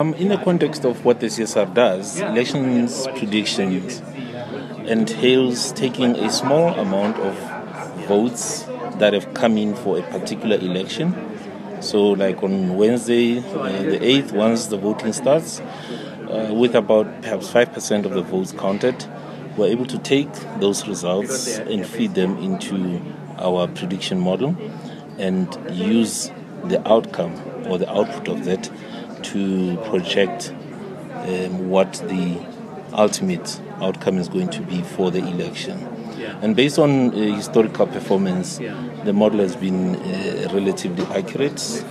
In the context of what the CSIR does, elections predictions entails taking a small amount of votes that have come in for a particular election. So like on Wednesday the 8th, once the voting starts, with about perhaps 5% of the votes counted, we're able to take those results and feed them into our prediction model and use the outcome or the output of that to project what the ultimate outcome is going to be for the election. And based on historical performance, the model has been relatively accurate.